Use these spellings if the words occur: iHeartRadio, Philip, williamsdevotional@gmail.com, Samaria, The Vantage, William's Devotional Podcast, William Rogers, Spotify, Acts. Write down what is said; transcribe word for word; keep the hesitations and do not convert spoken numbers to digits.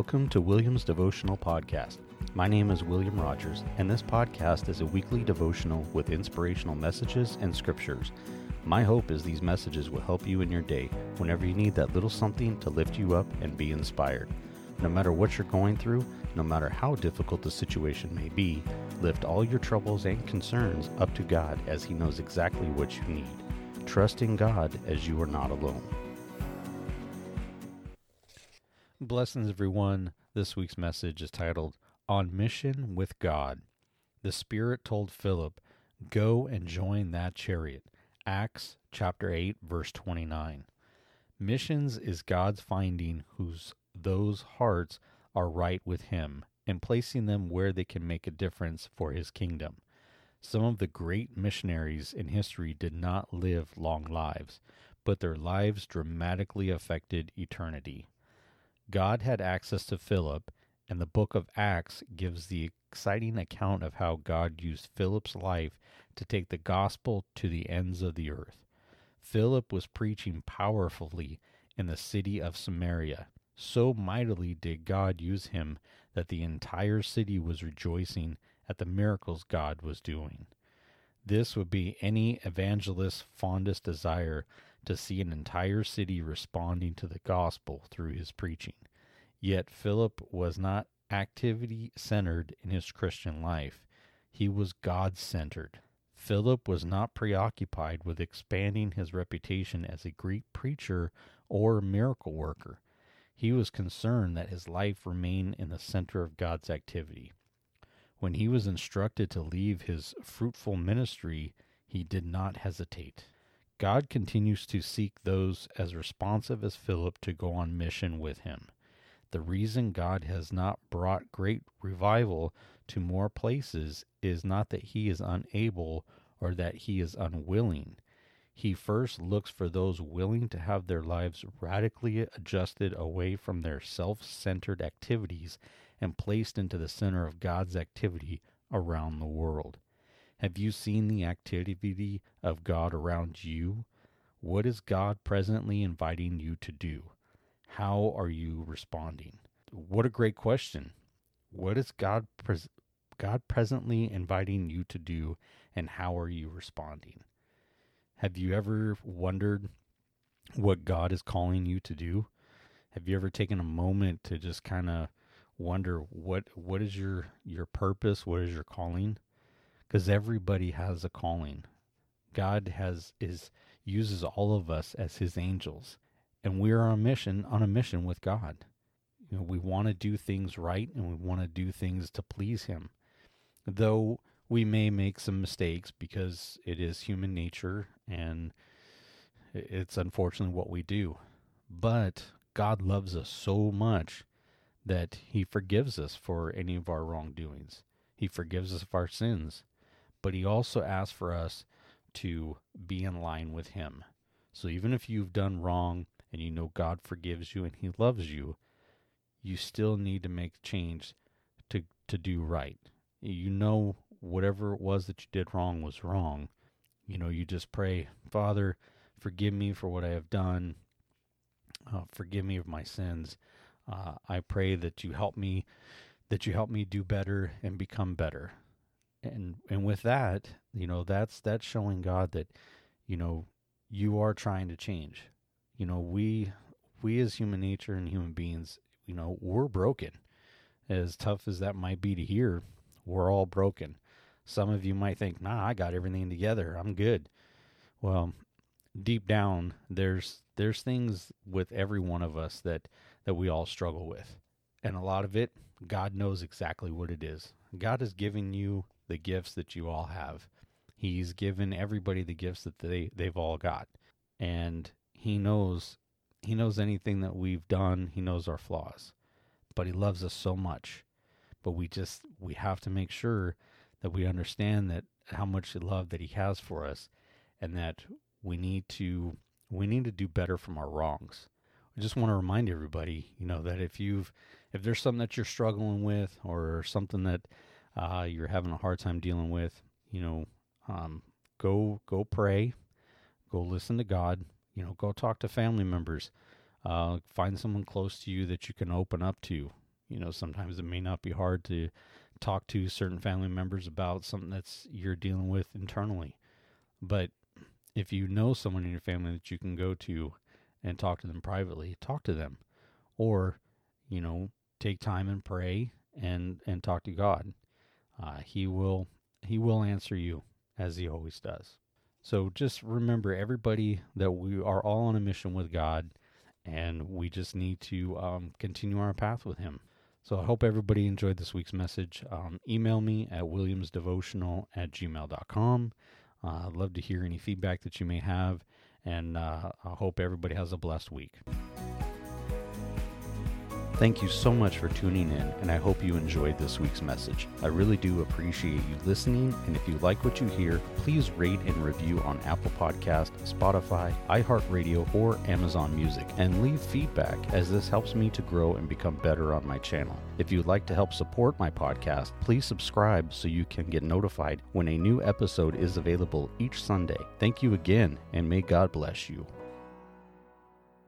Welcome to William's Devotional Podcast. My name is William Rogers, and this podcast is a weekly devotional with inspirational messages and scriptures. My hope is these messages will help you in your day whenever you need that little something to lift you up and be inspired. No matter what you're going through, no matter how difficult the situation may be, lift all your troubles and concerns up to God, as He knows exactly what you need. Trust in God, as you are not alone. Blessings, everyone. This week's message is titled, On Mission with God. The Spirit told Philip, Go and join that chariot. Acts chapter eight, verse twenty-nine. Missions is God's finding whose those hearts are right with Him and placing them where they can make a difference for His kingdom. Some of the great missionaries in history did not live long lives, but their lives dramatically affected eternity. God had access to Philip, and the book of Acts gives the exciting account of how God used Philip's life to take the gospel to the ends of the earth. Philip was preaching powerfully in the city of Samaria. So mightily did God use him that the entire city was rejoicing at the miracles God was doing. This would be any evangelist's fondest desire, to see an entire city responding to the gospel through his preaching. Yet Philip was not activity-centered in his Christian life. He was God-centered. Philip was not preoccupied with expanding his reputation as a Greek preacher or miracle worker. He was concerned that his life remain in the center of God's activity. When he was instructed to leave his fruitful ministry, he did not hesitate. God continues to seek those as responsive as Philip to go on mission with Him. The reason God has not brought great revival to more places is not that He is unable or that He is unwilling. He first looks for those willing to have their lives radically adjusted away from their self-centered activities and placed into the center of God's activity around the world. Have you seen the activity of God around you? What is God presently inviting you to do? How are you responding? What a great question. What is God pres- God presently inviting you to do, and how are you responding? Have you ever wondered what God is calling you to do? Have you ever taken a moment to just kind of wonder what what is your, your purpose? What is your calling? Because everybody has a calling. God has is uses all of us as His angels, and we are on a mission on a mission with God. You know, we want to do things right, and we want to do things to please Him. Though we may make some mistakes because it is human nature, and it's unfortunately what we do. But God loves us so much that He forgives us for any of our wrongdoings. He forgives us of our sins. But He also asks for us to be in line with Him. So even if you've done wrong and you know God forgives you and He loves you, you still need to make change to, to do right. You know whatever it was that you did wrong was wrong. You know, you just pray, Father, forgive me for what I have done. Uh, forgive me of my sins. Uh, I pray that you help me, that you help me do better and become better. And and with that, you know, that's that's showing God that, you know, you are trying to change. You know, we we as human nature and human beings, you know, we're broken. As tough as that might be to hear, we're all broken. Some of you might think, nah, I got everything together. I'm good. Well, deep down, there's there's things with every one of us that, that we all struggle with. And a lot of it, God knows exactly what it is. God has given you the gifts that you all have. He's given everybody the gifts that they, they've all got. And he knows, he knows anything that we've done. He knows our flaws. But He loves us so much. But we just, we have to make sure that we understand that how much love that He has for us, and that we need to, we need to do better from our wrongs. I just want to remind everybody, you know, that if you've, if there's something that you're struggling with, or something that Uh, you're having a hard time dealing with, you know, um, go, go pray, go listen to God, you know, go talk to family members, uh, find someone close to you that you can open up to, You know, sometimes it may not be hard to talk to certain family members about something that's you're dealing with internally. But if you know someone in your family that you can go to and talk to them privately, talk to them. Or, you know, take time and pray and, and talk to God. Uh, he will he will answer you, as he always does. So just remember, everybody, that we are all on a mission with God, and we just need to um, continue our path with him. So I hope everybody enjoyed this week's message. Um, email me at williams devotional at gmail dot com. Uh, I'd love to hear any feedback that you may have, and uh, I hope everybody has a blessed week. Thank you so much for tuning in, and I hope you enjoyed this week's message. I really do appreciate you listening, and if you like what you hear, please rate and review on Apple Podcast, Spotify, iHeartRadio, or Amazon Music, and leave feedback, as this helps me to grow and become better on my channel. If you'd like to help support my podcast, please subscribe so you can get notified when a new episode is available each Sunday. Thank you again, and may God bless you.